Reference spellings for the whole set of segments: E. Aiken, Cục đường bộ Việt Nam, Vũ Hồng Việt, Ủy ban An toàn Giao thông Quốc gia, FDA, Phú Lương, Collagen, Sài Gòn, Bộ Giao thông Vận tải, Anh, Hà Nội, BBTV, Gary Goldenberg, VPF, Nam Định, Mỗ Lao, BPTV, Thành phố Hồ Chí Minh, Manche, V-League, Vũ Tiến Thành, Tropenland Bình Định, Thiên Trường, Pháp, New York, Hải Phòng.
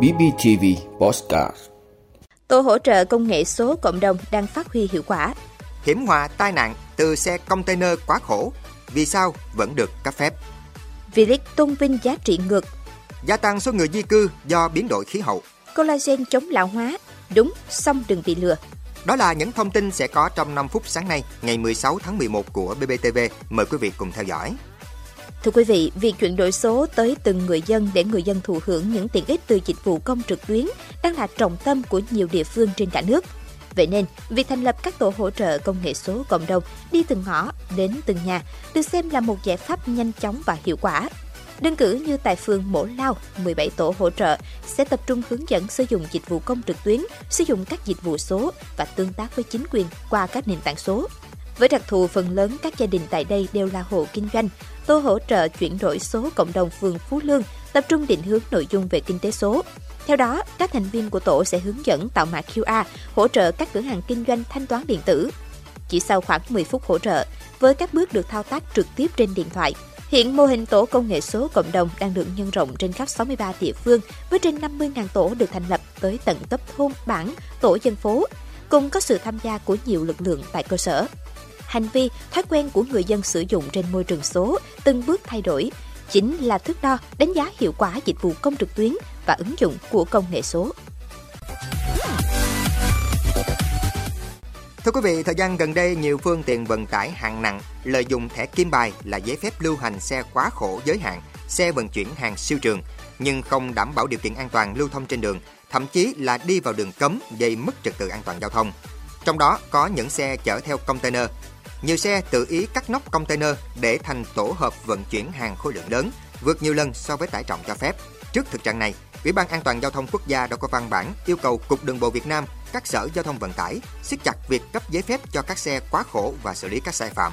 BBTV Podcast. Tổ hỗ trợ công nghệ số cộng đồng đang phát huy hiệu quả. Hiểm họa tai nạn từ xe container quá khổ, vì sao vẫn được cấp phép? V-League tôn vinh giá trị ngược. Gia tăng số người di cư do biến đổi khí hậu. Collagen chống lão hóa, đúng, xong đừng bị lừa. Đó là những thông tin sẽ có trong 5 phút sáng nay, ngày 16 tháng 11 của BPTV. Mời quý vị cùng theo dõi. Thưa quý vị, việc chuyển đổi số tới từng người dân để người dân thụ hưởng những tiện ích từ dịch vụ công trực tuyến đang là trọng tâm của nhiều địa phương trên cả nước. Vậy nên, việc thành lập các tổ hỗ trợ công nghệ số cộng đồng đi từng ngõ, đến từng nhà được xem là một giải pháp nhanh chóng và hiệu quả. Đơn cử như tại phường Mỗ Lao, 17 tổ hỗ trợ sẽ tập trung hướng dẫn sử dụng dịch vụ công trực tuyến, sử dụng các dịch vụ số và tương tác với chính quyền qua các nền tảng số. Với đặc thù phần lớn các gia đình tại đây đều là hộ kinh doanh, tổ hỗ trợ chuyển đổi số cộng đồng phường Phú Lương tập trung định hướng nội dung về kinh tế số. Theo đó, các thành viên của tổ sẽ hướng dẫn tạo mã QR, hỗ trợ các cửa hàng kinh doanh thanh toán điện tử. Chỉ sau khoảng 10 phút hỗ trợ, với các bước được thao tác trực tiếp trên điện thoại, hiện mô hình tổ công nghệ số cộng đồng đang được nhân rộng trên khắp 63 địa phương với trên 50.000 tổ được thành lập tới tận cấp thôn, bản, tổ dân phố, cùng có sự tham gia của nhiều lực lượng tại cơ sở. Hành vi, thói quen của người dân sử dụng trên môi trường số từng bước thay đổi, chính là thước đo đánh giá hiệu quả dịch vụ công trực tuyến và ứng dụng của công nghệ số. Thưa quý vị, thời gian gần đây, nhiều phương tiện vận tải hạng nặng lợi dụng thẻ kim bài là giấy phép lưu hành xe quá khổ giới hạn, xe vận chuyển hàng siêu trường, nhưng không đảm bảo điều kiện an toàn lưu thông trên đường, thậm chí là đi vào đường cấm gây mất trật tự an toàn giao thông. Trong đó có những xe chở theo container. Nhiều xe tự ý cắt nóc container để thành tổ hợp vận chuyển hàng khối lượng lớn, vượt nhiều lần so với tải trọng cho phép. Trước thực trạng này, Ủy ban An toàn Giao thông Quốc gia đã có văn bản yêu cầu Cục đường bộ Việt Nam, các sở giao thông vận tải siết chặt việc cấp giấy phép cho các xe quá khổ và xử lý các sai phạm.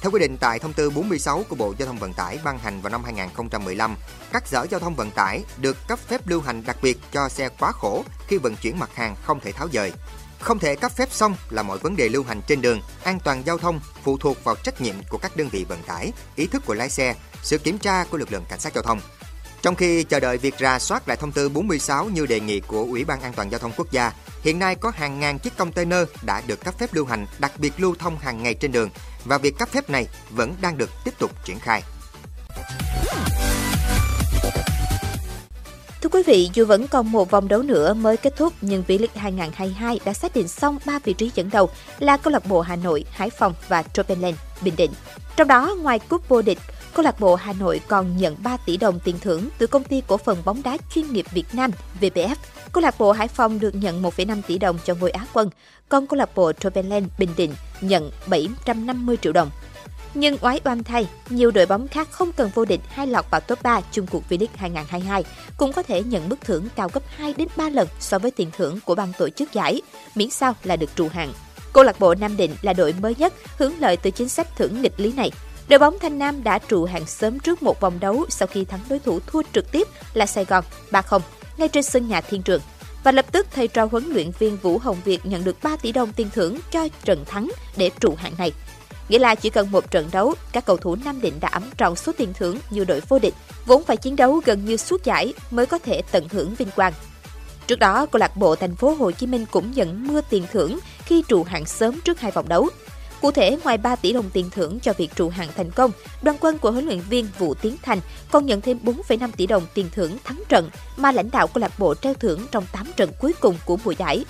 Theo quy định tại thông tư 46 của Bộ Giao thông Vận tải ban hành vào năm 2015, các sở giao thông vận tải được cấp phép lưu hành đặc biệt cho xe quá khổ khi vận chuyển mặt hàng không thể tháo dời. Không thể cấp phép xong là mọi vấn đề lưu hành trên đường, an toàn giao thông phụ thuộc vào trách nhiệm của các đơn vị vận tải, ý thức của lái xe, sự kiểm tra của lực lượng cảnh sát giao thông. Trong khi chờ đợi việc rà soát lại thông tư 46 như đề nghị của Ủy ban An toàn Giao thông Quốc gia, hiện nay có hàng ngàn chiếc container đã được cấp phép lưu hành đặc biệt lưu thông hàng ngày trên đường và việc cấp phép này vẫn đang được tiếp tục triển khai. Thưa quý vị, dù vẫn còn một vòng đấu nữa mới kết thúc nhưng V-League 2022 đã xác định xong 3 vị trí dẫn đầu là câu lạc bộ Hà Nội, Hải Phòng và Tropenland Bình Định. Trong đó, ngoài cúp vô địch, câu lạc bộ Hà Nội còn nhận 3 tỷ đồng tiền thưởng từ công ty cổ phần bóng đá chuyên nghiệp Việt Nam (VPF). Câu lạc bộ Hải Phòng được nhận 1,5 tỷ đồng cho ngôi Á quân, còn câu lạc bộ Tropenland Bình Định nhận 750 triệu đồng. Nhưng oái oăm thay, nhiều đội bóng khác không cần vô địch hay lọt vào top 3 chung cuộc V-League 2022 cũng có thể nhận mức thưởng cao gấp 2 đến 3 lần so với tiền thưởng của ban tổ chức giải, miễn sao là được trụ hạng. Câu lạc bộ Nam Định là đội mới nhất hưởng lợi từ chính sách thưởng nghịch lý này. Đội bóng Thanh Nam đã trụ hạng sớm trước một vòng đấu sau khi thắng đối thủ thua trực tiếp là Sài Gòn 3-0 ngay trên sân nhà Thiên Trường. Và lập tức thầy trò huấn luyện viên Vũ Hồng Việt nhận được 3 tỷ đồng tiền thưởng cho trận thắng để trụ hạng này. Nghĩa là chỉ cần một trận đấu, các cầu thủ Nam Định đã ẵm trọn số tiền thưởng như đội vô địch, vốn phải chiến đấu gần như suốt giải mới có thể tận hưởng vinh quang. Trước đó, câu lạc bộ Thành phố Hồ Chí Minh cũng nhận mưa tiền thưởng khi trụ hạng sớm trước 2 vòng đấu. Cụ thể, ngoài 3 tỷ đồng tiền thưởng cho việc trụ hạng thành công, đoàn quân của huấn luyện viên Vũ Tiến Thành còn nhận thêm 4,5 tỷ đồng tiền thưởng thắng trận mà lãnh đạo câu lạc bộ treo thưởng trong 8 trận cuối cùng của mùa giải.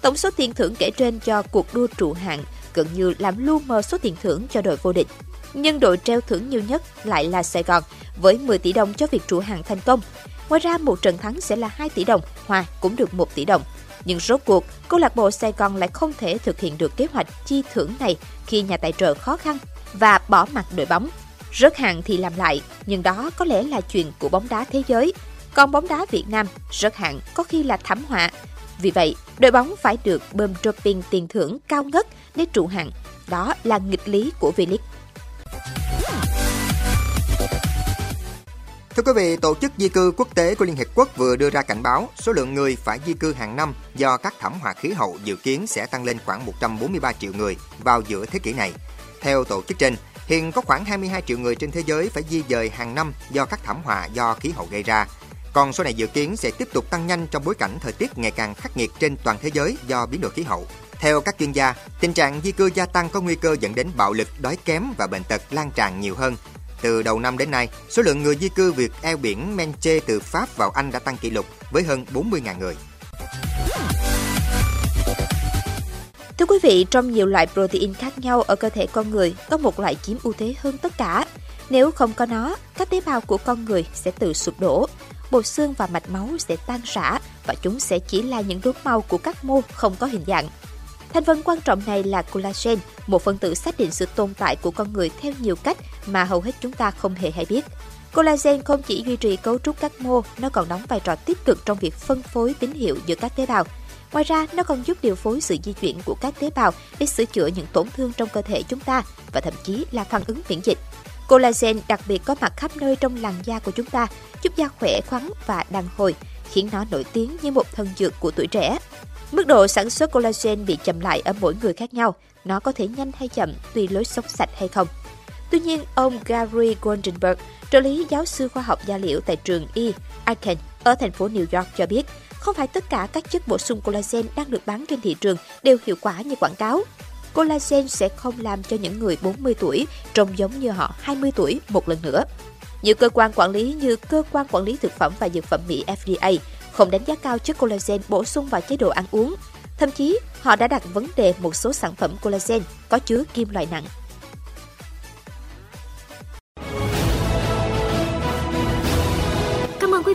Tổng số tiền thưởng kể trên cho cuộc đua trụ hạng gần như làm lu mờ số tiền thưởng cho đội vô địch. Nhưng đội treo thưởng nhiều nhất lại là Sài Gòn với 10 tỷ đồng cho việc trụ hạng thành công. Ngoài ra, một trận thắng sẽ là 2 tỷ đồng, hòa cũng được 1 tỷ đồng. Nhưng rốt cuộc, câu lạc bộ Sài Gòn lại không thể thực hiện được kế hoạch chi thưởng này khi nhà tài trợ khó khăn và bỏ mặc đội bóng. Rớt hạng thì làm lại, nhưng đó có lẽ là chuyện của bóng đá thế giới. Còn bóng đá Việt Nam, rớt hạng có khi là thảm họa. Vì vậy, đội bóng phải được bơm doping tiền thưởng cao ngất để trụ hạng. Đó là nghịch lý của V-League. Thưa quý vị, Tổ chức Di cư Quốc tế của Liên Hiệp Quốc vừa đưa ra cảnh báo số lượng người phải di cư hàng năm do các thảm họa khí hậu dự kiến sẽ tăng lên khoảng 143 triệu người vào giữa thế kỷ này. Theo tổ chức trên, hiện có khoảng 22 triệu người trên thế giới phải di dời hàng năm do các thảm họa do khí hậu gây ra. Còn số này dự kiến sẽ tiếp tục tăng nhanh trong bối cảnh thời tiết ngày càng khắc nghiệt trên toàn thế giới do biến đổi khí hậu. Theo các chuyên gia, tình trạng di cư gia tăng có nguy cơ dẫn đến bạo lực, đói kém và bệnh tật lan tràn nhiều hơn. Từ đầu năm đến nay, số lượng người di cư vượt eo biển Manche từ Pháp vào Anh đã tăng kỷ lục với hơn 40.000 người. Thưa quý vị, trong nhiều loại protein khác nhau ở cơ thể con người, có một loại chiếm ưu thế hơn tất cả. Nếu không có nó, các tế bào của con người sẽ tự sụp đổ, bột xương và mạch máu sẽ tan rã và chúng sẽ chỉ là những đốm màu của các mô không có hình dạng. Thành phần quan trọng này là collagen, một phân tử xác định sự tồn tại của con người theo nhiều cách mà hầu hết chúng ta không hề hay biết. Collagen không chỉ duy trì cấu trúc các mô, nó còn đóng vai trò tích cực trong việc phân phối tín hiệu giữa các tế bào. Ngoài ra, nó còn giúp điều phối sự di chuyển của các tế bào để sửa chữa những tổn thương trong cơ thể chúng ta và thậm chí là phản ứng miễn dịch. Collagen đặc biệt có mặt khắp nơi trong làn da của chúng ta, giúp da khỏe khoắn và đàn hồi, khiến nó nổi tiếng như một thần dược của tuổi trẻ. Mức độ sản xuất collagen bị chậm lại ở mỗi người khác nhau, nó có thể nhanh hay chậm tùy lối sống sạch hay không. Tuy nhiên, ông Gary Goldenberg, trợ lý giáo sư khoa học da liễu tại trường E. Aiken ở thành phố New York cho biết, không phải tất cả các chất bổ sung collagen đang được bán trên thị trường đều hiệu quả như quảng cáo. Collagen sẽ không làm cho những người 40 tuổi trông giống như họ 20 tuổi một lần nữa. Nhiều cơ quan quản lý như Cơ quan Quản lý Thực phẩm và Dược phẩm Mỹ FDA không đánh giá cao chất collagen bổ sung vào chế độ ăn uống. Thậm chí, họ đã đặt vấn đề một số sản phẩm collagen có chứa kim loại nặng. Quý